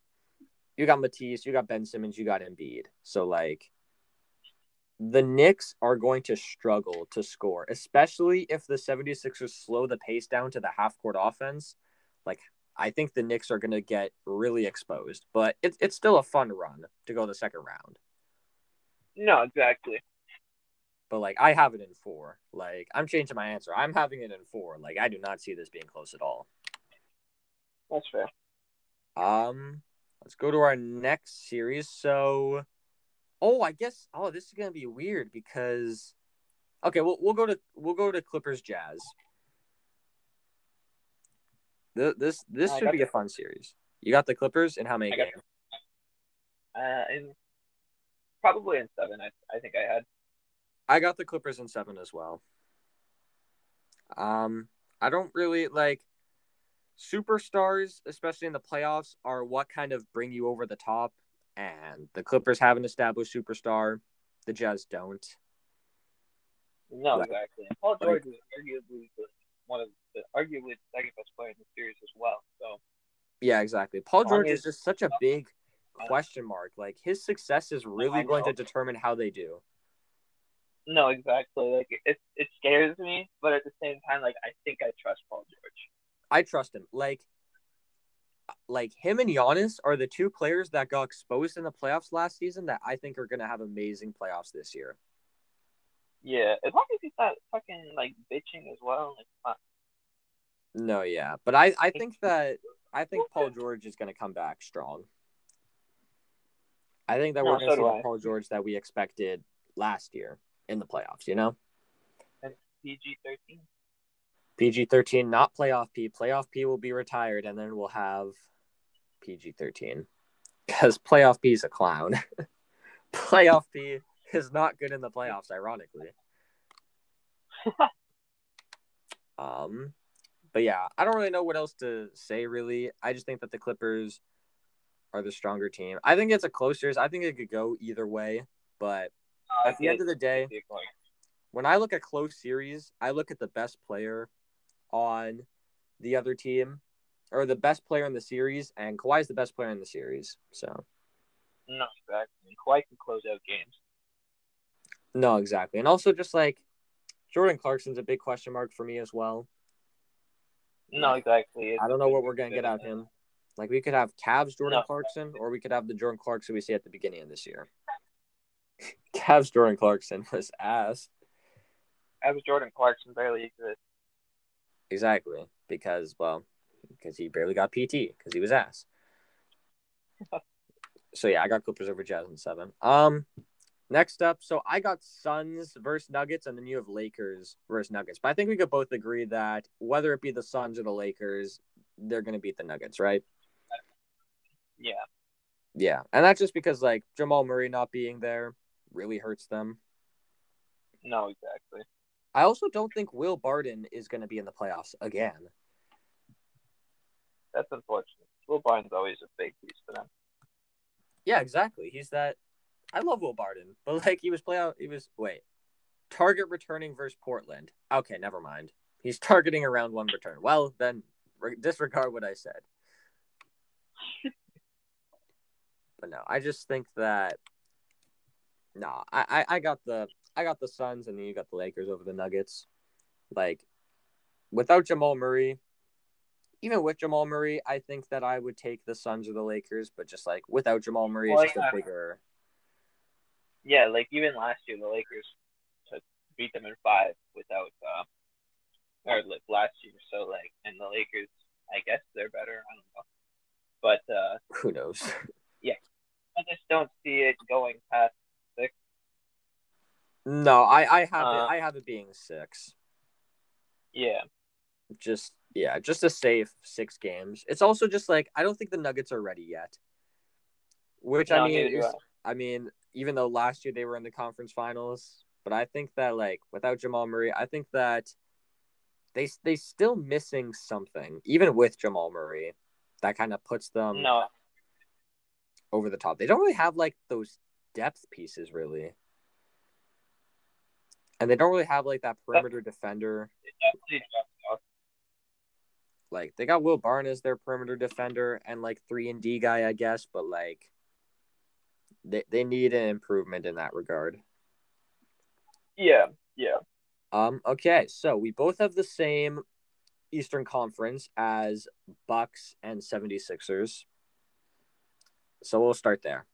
you got Matisse, you got Ben Simmons, you got Embiid. So, like, the Knicks are going to struggle to score, especially if the seventy-sixers slow the pace down to the half-court offense. Like, I think the Knicks are going to get really exposed. But it, it's still a fun run to go the second round. No, exactly. But, like, I have it in four. Like, I'm changing my answer. I'm having it in four. Like, I do not see this being close at all. That's fair. Um, let's go to our next series. So, oh, I guess. Oh, this is gonna be weird because. Okay, we'll we'll go to we'll go to Clippers Jazz. This this this should be the... a fun series. You got the Clippers in how many I games? Got... Uh, in probably in seven. I I think I had. I got the Clippers in seven as well. Um, I don't really, like, superstars, especially in the playoffs, are what kind of bring you over the top. And the Clippers have an established superstar. The Jazz don't. No, like, exactly. And Paul George like, is arguably the, one of the arguably the second best player in the series as well. So yeah, exactly. Paul George is just such a big question mark. Like, his success is really going to determine how they do. No, exactly. Like, it it scares me, but at the same time, like, I think I trust Paul George. I trust him. Like, like him and Giannis are the two players that got exposed in the playoffs last season that I think are going to have amazing playoffs this year. Yeah, as long as he's not fucking, like, bitching as well. Like, not... No, yeah. But I, I think that I think Paul George is going to come back strong. I think that no, we're going to so see the Paul George that we expected last year in the playoffs, you know? And P G thirteen. P G thirteen, not playoff P. Playoff P will be retired, and then we'll have P G thirteen. Because playoff P is a clown. Playoff P is not good in the playoffs, ironically. um, But, yeah, I don't really know what else to say, really. I just think that the Clippers are the stronger team. I think it's a close series. I think it could go either way. But uh, at the end of the day, when I look at close series, I look at the best player on the other team, or the best player in the series, and Kawhi's the best player in the series. So, no, exactly. Kawhi can close out games. No, exactly. And also, just like Jordan Clarkson's a big question mark for me as well. No, exactly. It's I don't know what we're gonna get out of him. Like, we could have Cavs Jordan no, Clarkson, exactly. Or we could have the Jordan Clarkson we see at the beginning of this year. Cavs Jordan Clarkson was ass. Cavs Jordan Clarkson barely exists. Exactly, because well, because he barely got P T because he was ass. So yeah, I got Clippers over Jazz in seven. Um, next up, so I got Suns versus Nuggets, and then you have Lakers versus Nuggets. But I think we could both agree that whether it be the Suns or the Lakers, they're going to beat the Nuggets, right? Yeah. Yeah, and that's just because, like, Jamal Murray not being there really hurts them. No, exactly. I also don't think Will Barton is going to be in the playoffs again. That's unfortunate. Will Barton's always a big piece for them. Yeah, exactly. He's that... I love Will Barton, but, like, he was playoff... He was... Wait. Target returning versus Portland. Okay, never mind. He's targeting a round one return. Well, then re- disregard what I said. But no, I just think that... No, I, I, I got the... I got the Suns, and then you got the Lakers over the Nuggets. Like, without Jamal Murray, even with Jamal Murray, I think that I would take the Suns or the Lakers, but just, like, without Jamal Murray, well, it's just yeah. a bigger... Yeah, like, even last year, the Lakers beat them in five without... Uh, or, like, last year, so, like, and the Lakers, I guess they're better, I don't know. But, uh... who knows? Yeah. I just don't see it going past six. No, I, I have uh, it I have it being six. Yeah. Just yeah, just a safe six games. It's also just like I don't think the Nuggets are ready yet. Which no, I mean I mean, even though last year they were in the conference finals, but I think that like without Jamal Murray, I think that they they still missing something, even with Jamal Murray. That kind of puts them no. over the top. They don't really have like those depth pieces really. And they don't really have, like, that perimeter defender. Like, they got Will Barton as their perimeter defender and, like, three and D guy, I guess. But, like, they they need an improvement in that regard. Yeah, yeah. Um. Okay, so we both have the same Eastern Conference as Bucks and seventy-sixers. So we'll start there.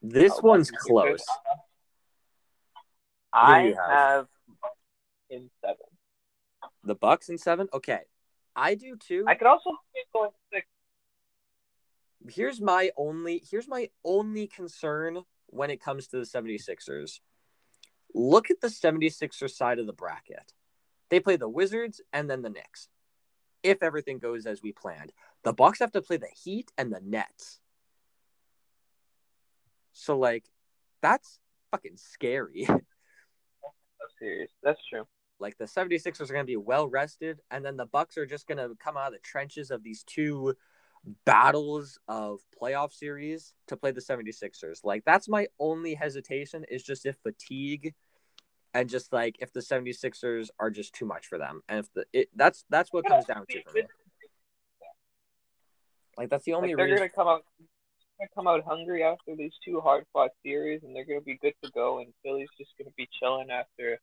This oh, one's close. I have? have in seven. The Bucks in seven? Okay. I do too. I could also go in six. Here's my only here's my only concern when it comes to the seventy-sixers. Look at the seventy-sixers side of the bracket. They play the Wizards and then the Knicks. If everything goes as we planned. The Bucks have to play the Heat and the Nets. So like that's fucking scary. Serious. That's true. Like, the seventy-sixers are going to be well-rested, and then the Bucks are just going to come out of the trenches of these two battles of playoff series to play the seventy-sixers. Like, that's my only hesitation is just if fatigue and just, like, if the seventy-sixers are just too much for them. And if the it, that's that's what it comes down to for me. Like, that's the only like, they're reason. They're going to come out they're gonna come out hungry after these two hard-fought series, and they're going to be good to go, and Philly's just going to be chilling after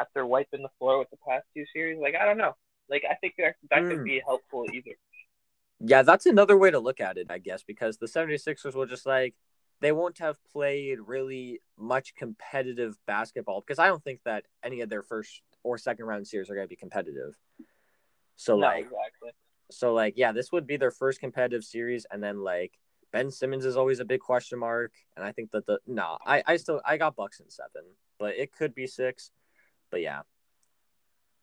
after wiping the floor with the past two series. Like, I don't know. Like, I think that, that mm. could be helpful either. Yeah, that's another way to look at it, I guess, because the 76ers will just, like, they won't have played really much competitive basketball, because I don't think that any of their first or second round series are going to be competitive. So, no, like, exactly. So, like, yeah, this would be their first competitive series. And then, like, Ben Simmons is always a big question mark. And I think that the, no, nah, I, I still, I got Bucks in seven, but it could be six. But, yeah.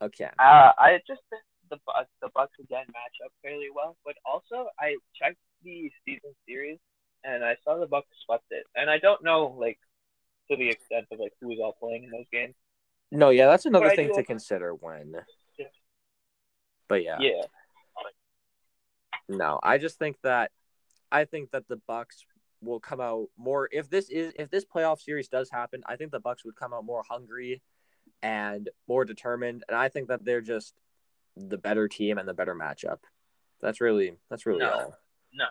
Okay. Uh, I just think the Bucks, the Bucks again match up fairly well. But also, I checked the season series, and I saw the Bucks swept it. And I don't know, like, to the extent of, like, who was all playing in those games. No, yeah, that's another but thing to consider when. Yeah. But, yeah. Yeah. No, I just think that I think that the Bucks will come out more if this is if this playoff series does happen. I think the Bucks would come out more hungry and more determined, and I think that they're just the better team and the better matchup. That's really that's really no. all. No.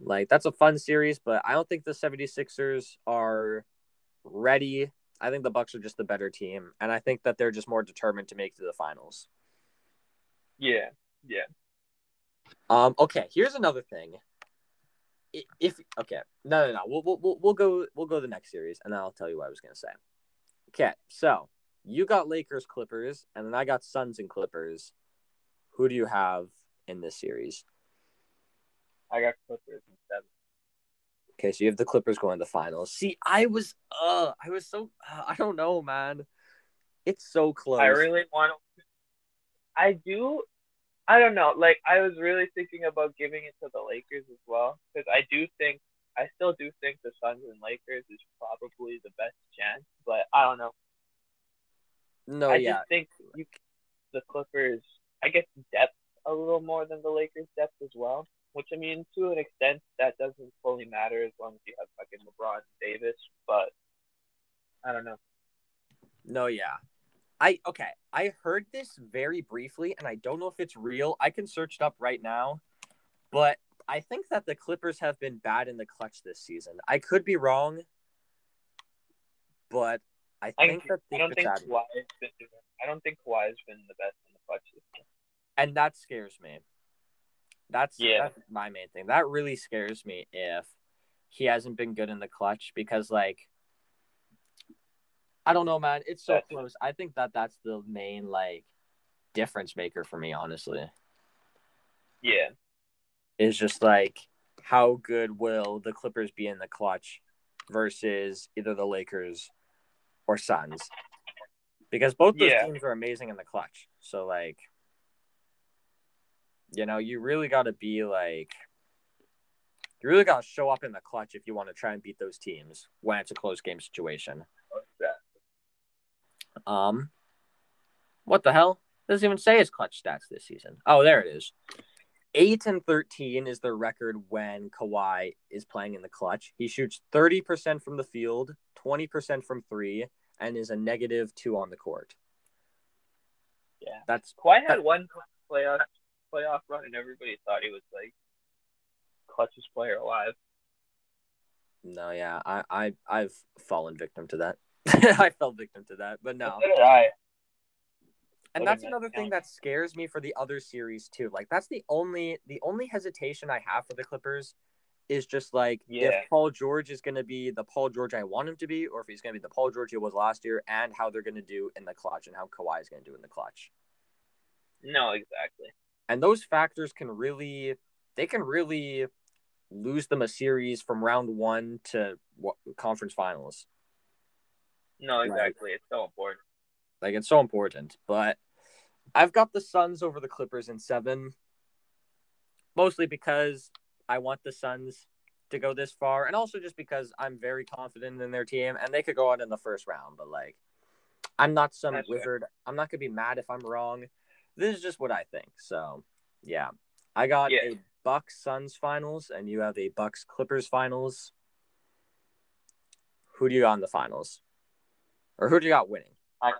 Like, that's a fun series, but I don't think the 76ers are ready. I think the Bucks are just the better team, and I think that they're just more determined to make it to the finals. Yeah. Yeah. Um. Okay. Here's another thing. If okay, no, no, no. We'll we'll we'll go we'll go to the next series, and then I'll tell you what I was gonna say. Okay. So you got Lakers, Clippers, and then I got Suns and Clippers. Who do you have in this series? I got Clippers in seven. Okay, so you have the Clippers going to the finals. See, I was uh, I was so uh, I don't know, man. It's so close. I really want to. I do. I don't know. Like, I was really thinking about giving it to the Lakers as well, because I do think, I still do think the Suns and Lakers is probably the best chance, but I don't know. No, I yeah. I just think you, the Clippers, I guess, depth a little more than the Lakers' depth as well, which, I mean, to an extent, that doesn't fully matter as long as you have fucking LeBron and Davis, but I don't know. No, yeah. I okay, I heard this very briefly, and I don't know if it's real. I can search it up right now, but I think that the Clippers have been bad in the clutch this season. I could be wrong, but I think I, that I don't think, Kawhi has been, I don't think Kawhi has been the best in the clutch this season. And that scares me. That's, yeah. that's my main thing. That really scares me if he hasn't been good in the clutch, because, like, I don't know, man. It's so close. I think that that's the main, like, difference maker for me, honestly. Yeah. It's just, like, how good will the Clippers be in the clutch versus either the Lakers or Suns? Because both those yeah. teams are amazing in the clutch. So, like, you know, you really got to be, like, you really got to show up in the clutch if you want to try and beat those teams when it's a close game situation. Um, what the hell? It doesn't even say his clutch stats this season. Oh, there it is. Eight and thirteen is their record when Kawhi is playing in the clutch. He shoots thirty percent from the field, twenty percent from three, and is a negative two on the court. Yeah, that's Kawhi had that, one playoff playoff run, and everybody thought he was, like, clutchest player alive. No, yeah, I, I I've fallen victim to that. I fell victim to that, but no. And that's another thing that scares me for the other series too. Like, that's the only the only hesitation I have for the Clippers is just, like, yeah. if Paul George is going to be the Paul George I want him to be, or if he's going to be the Paul George he was last year, and how they're going to do in the clutch, and how Kawhi is going to do in the clutch. No, exactly. And those factors can really they can really lose them a series from round one to what, conference finals. No, exactly. Like, it's so important. Like, it's so important. But I've got the Suns over the Clippers in seven, mostly because I want the Suns to go this far, and also just because I'm very confident in their team, and they could go out in the first round. But, like, I'm not some That's wizard. Fair. I'm not going to be mad if I'm wrong. This is just what I think. So, yeah. I got yeah. a Bucks-Suns finals, and you have a Bucks-Clippers finals. Who do you got in the finals? Or who do you got winning? I,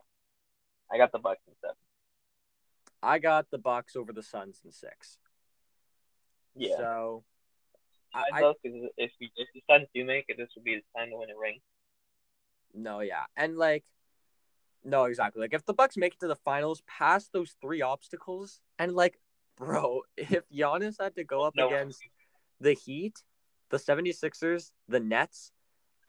I got the Bucks in seven. I got the Bucks over the Suns in six. Yeah. So I, I love because if we, if the Suns do make it, this would be the time to win a ring. No, yeah, and like, no, exactly. Like if the Bucks make it to the finals, past those three obstacles, and like, bro, if Giannis had to go up no. against the Heat, the seventy-sixers, the Nets,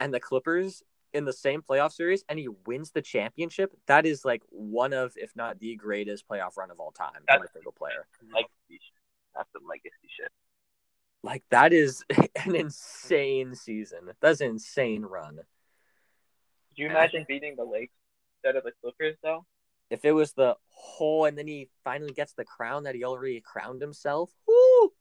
and the Clippers in the same playoff series, and he wins the championship, that is like one of, if not the greatest playoff run of all time. That's my favorite player. Legacy. That's some legacy shit. Like that is an insane season. That's an insane run. Do you and imagine beating the Lakers instead of the Clippers though? If it was the whole, and then he finally gets the crown that he already crowned himself. Woo!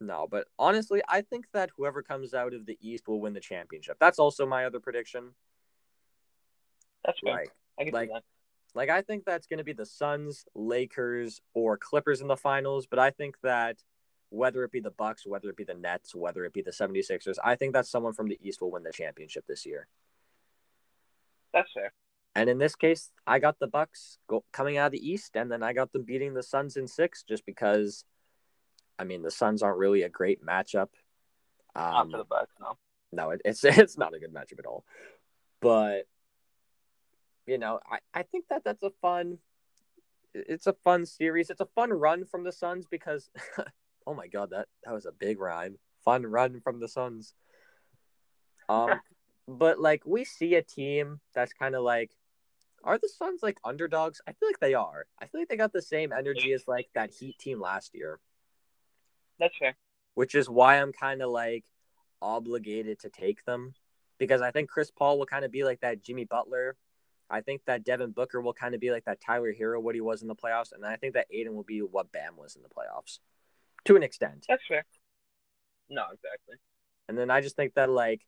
No, but honestly, I think that whoever comes out of the East will win the championship. That's also my other prediction. That's fair. Like, I can like, see that. Like, I think that's going to be the Suns, Lakers, or Clippers in the finals. But I think that whether it be the Bucks, whether it be the Nets, whether it be the seventy-sixers, I think that someone from the East will win the championship this year. That's fair. And in this case, I got the Bucks go- coming out of the East, and then I got them beating the Suns in six just because... I mean, the Suns aren't really a great matchup. Um, not for the Bucks, no. No, it, it's it's not a good matchup at all. But you know, I, I think that that's a fun. It's a fun series. It's a fun run from the Suns because, oh my god, that, that was a big rhyme. Fun run from the Suns. Um, but like we see a team that's kind of like, are the Suns like underdogs? I feel like they are. I feel like they got the same energy as like that Heat team last year. That's fair. Which is why I'm kind of, like, obligated to take them. Because I think Chris Paul will kind of be like that Jimmy Butler. I think that Devin Booker will kind of be like that Tyler Hero, what he was in the playoffs. And I think that Aiden will be what Bam was in the playoffs. To an extent. That's fair. No, exactly. And then I just think that, like,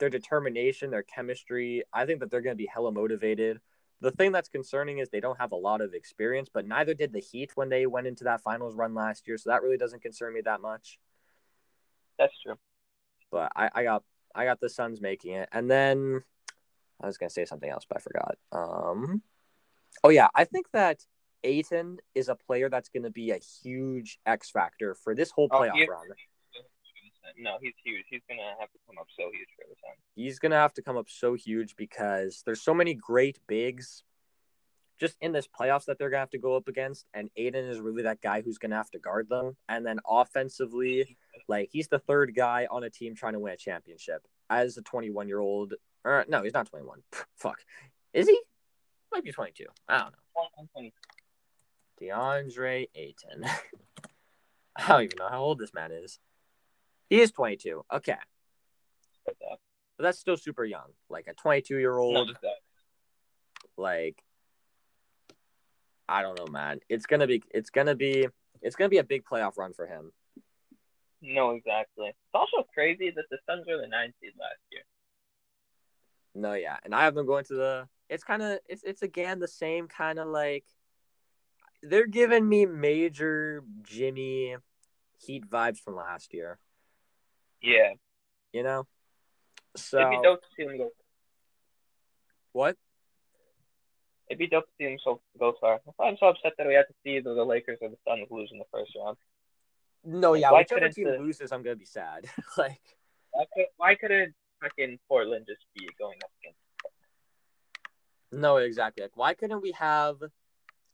their determination, their chemistry, I think that they're going to be hella motivated. The thing that's concerning is they don't have a lot of experience, but neither did the Heat when they went into that finals run last year, so that really doesn't concern me that much. That's true. But I, I got I got the Suns making it. And then I was going to say something else, but I forgot. Um, oh, yeah. I think that Ayton is a player that's going to be a huge X factor for this whole playoff oh, he is, run. No, he's huge. He's going to have to come up so huge for the Suns. He's going to have to come up so huge because there's so many great bigs just in this playoffs that they're going to have to go up against, and Aiden is really that guy who's going to have to guard them. And then offensively, like, he's the third guy on a team trying to win a championship as a twenty-one-year-old. Or, no, he's not twenty-one. Fuck. Is he? Might be twenty-two. I don't know. DeAndre Ayton. I don't even know how old this man is. He is twenty-two. Okay. But that's still super young. Like a twenty-two-year-old. Like, I don't know, man. It's gonna be. It's gonna be. It's gonna be a big playoff run for him. No, exactly. It's also crazy that the Suns were the ninth seed last year. No, yeah, and I have them going to the. It's kind of. It's it's again the same kind of like. They're giving me major Jimmy Heat vibes from last year. Yeah. You know? So it'd be dope to see him go. What? It'd be dope to see him so, go far. I'm so upset that we have to see either the Lakers or the Suns lose in the first round. No, yeah. Like, whichever team the, loses, I'm going to be sad. Like, why, could, why couldn't fucking Portland just be going up against Portland? No, exactly. Like, why couldn't we have,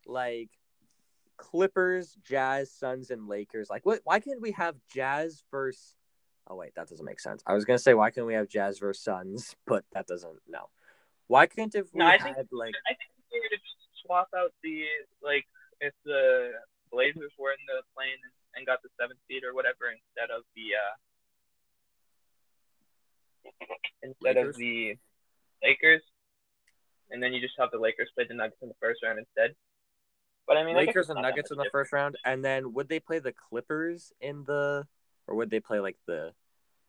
like, Clippers, Jazz, Suns, and Lakers? Like, what? Why couldn't we have Jazz versus... Oh, wait, that doesn't make sense. I was going to say, why can't we have Jazz versus Suns? But that doesn't, no. Why can't if we no, I had, think, like... I think we could just swap out the, like, if the Blazers were in the plane and got the seventh seed or whatever instead of the, uh... Instead Lakers? Of the Lakers. And then you just have the Lakers play the Nuggets in the first round instead. But, I mean... Lakers I and Nuggets in the different. First round. And then would they play the Clippers in the... Or would they play, like, the...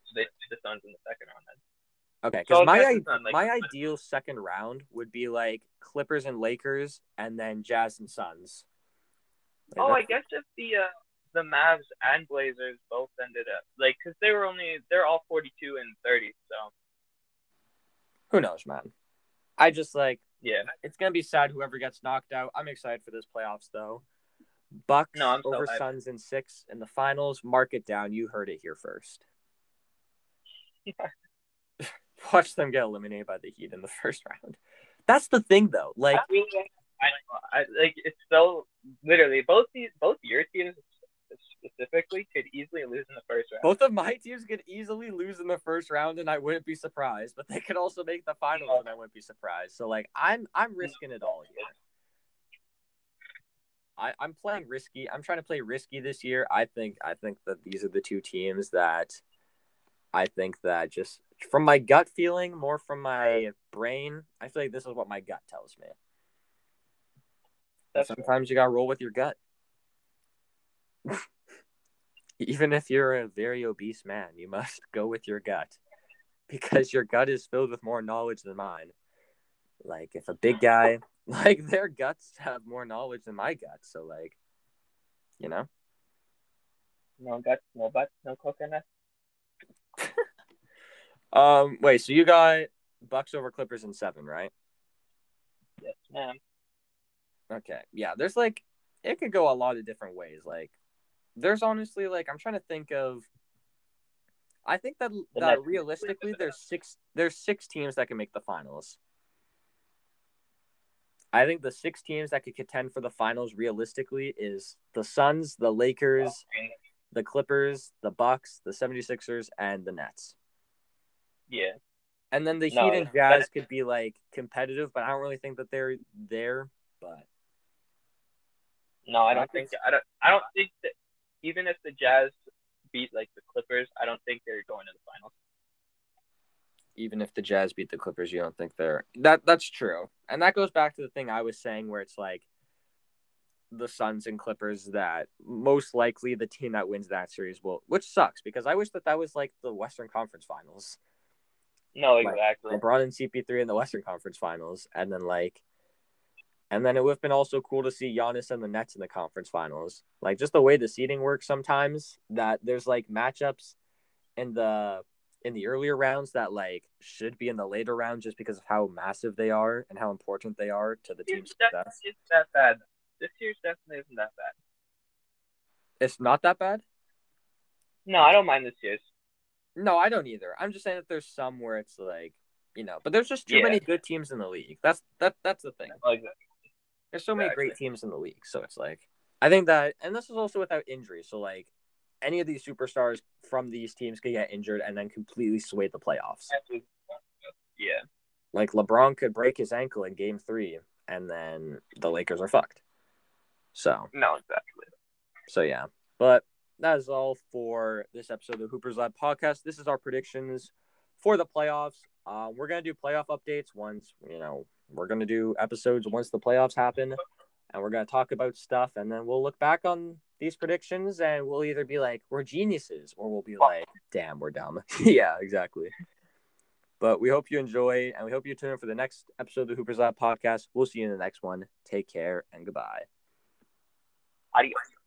So they play the Suns in the second round, then. Okay, because so my I- Sun, like, my but... ideal second round would be, like, Clippers and Lakers, and then Jazz and Suns. Like, oh, that's... I guess if the uh, the Mavs and Blazers both ended up... Like, because they were only... They're all forty-two and thirty, so... Who knows, man? I just, like... Yeah. It's going to be sad whoever gets knocked out. I'm excited for this playoffs, though. Bucks no, over so Suns in six in the finals. Mark it down. You heard it here first. Yeah. Watch them get eliminated by the Heat in the first round. That's the thing, though. Like, I mean, I, I, like it's so literally both these, both your teams specifically could easily lose in the first round. Both of my teams could easily lose in the first round, and I wouldn't be surprised. But they could also make the finals, yeah. and I wouldn't be surprised. So, like, I'm I'm risking it all here. I, I'm playing risky. I'm trying to play risky this year. I think I think that these are the two teams that I think that just from my gut feeling, more from my brain, I feel like this is what my gut tells me. That's Sometimes cool. you got to roll with your gut. Even if you're a very obese man, you must go with your gut because your gut is filled with more knowledge than mine. Like if a big guy, like their guts have more knowledge than my gut. So like, you know, no guts, no butts, no coconut. um, wait. So you got Bucks over Clippers in seven, right? Yes, ma'am. Okay. Yeah. There's like, it could go a lot of different ways. Like, there's honestly like I'm trying to think of. I think that that realistically, there's six. There's six teams that can make the finals. I think the six teams that could contend for the finals realistically is the Suns, the Lakers, the Clippers, the Bucks, the seventy-sixers, and the Nets. Yeah. And then the no, Heat and Jazz could be, like, competitive, but I don't really think that they're there, but... No, I don't think... I don't I don't think that... Even if the Jazz beat, like, the Clippers, I don't think they're going to the finals. Even if the Jazz beat the Clippers, you don't think they're... That, that's true. And that goes back to the thing I was saying where it's like the Suns and Clippers that most likely the team that wins that series will... Which sucks, because I wish that that was like the Western Conference Finals. No, exactly. Like LeBron and C P three in the Western Conference Finals. And then like... And then it would have been also cool to see Giannis and the Nets in the Conference Finals. Like just the way the seeding works sometimes, that there's like matchups in the... in the earlier rounds that, like, should be in the later rounds just because of how massive they are and how important they are to the team's success. It's not that bad. This year's definitely isn't that bad. It's not that bad? No, I don't mind this year's. No, I don't either. I'm just saying that there's some where it's, like, you know, but there's just too yeah. many good teams in the league. That's that that's the thing. Exactly. There's so exactly. many great teams in the league, so it's, like, I think that, and this is also without injury, so, like, any of these superstars from these teams could get injured and then completely sway the playoffs. Yeah. Like LeBron could break his ankle in game three and then the Lakers are fucked. So. No, exactly. So, yeah. But that is all for this episode of the Hooper's Lab podcast. This is our predictions for the playoffs. Uh, we're going to do playoff updates once, you know, we're going to do episodes once the playoffs happen and we're going to talk about stuff and then we'll look back on these predictions, and we'll either be like, we're geniuses, or we'll be like, damn, we're dumb. Yeah, exactly. But we hope you enjoy, and we hope you tune in for the next episode of the Hooper's Lab podcast. We'll see you in the next one. Take care, and goodbye. Adios.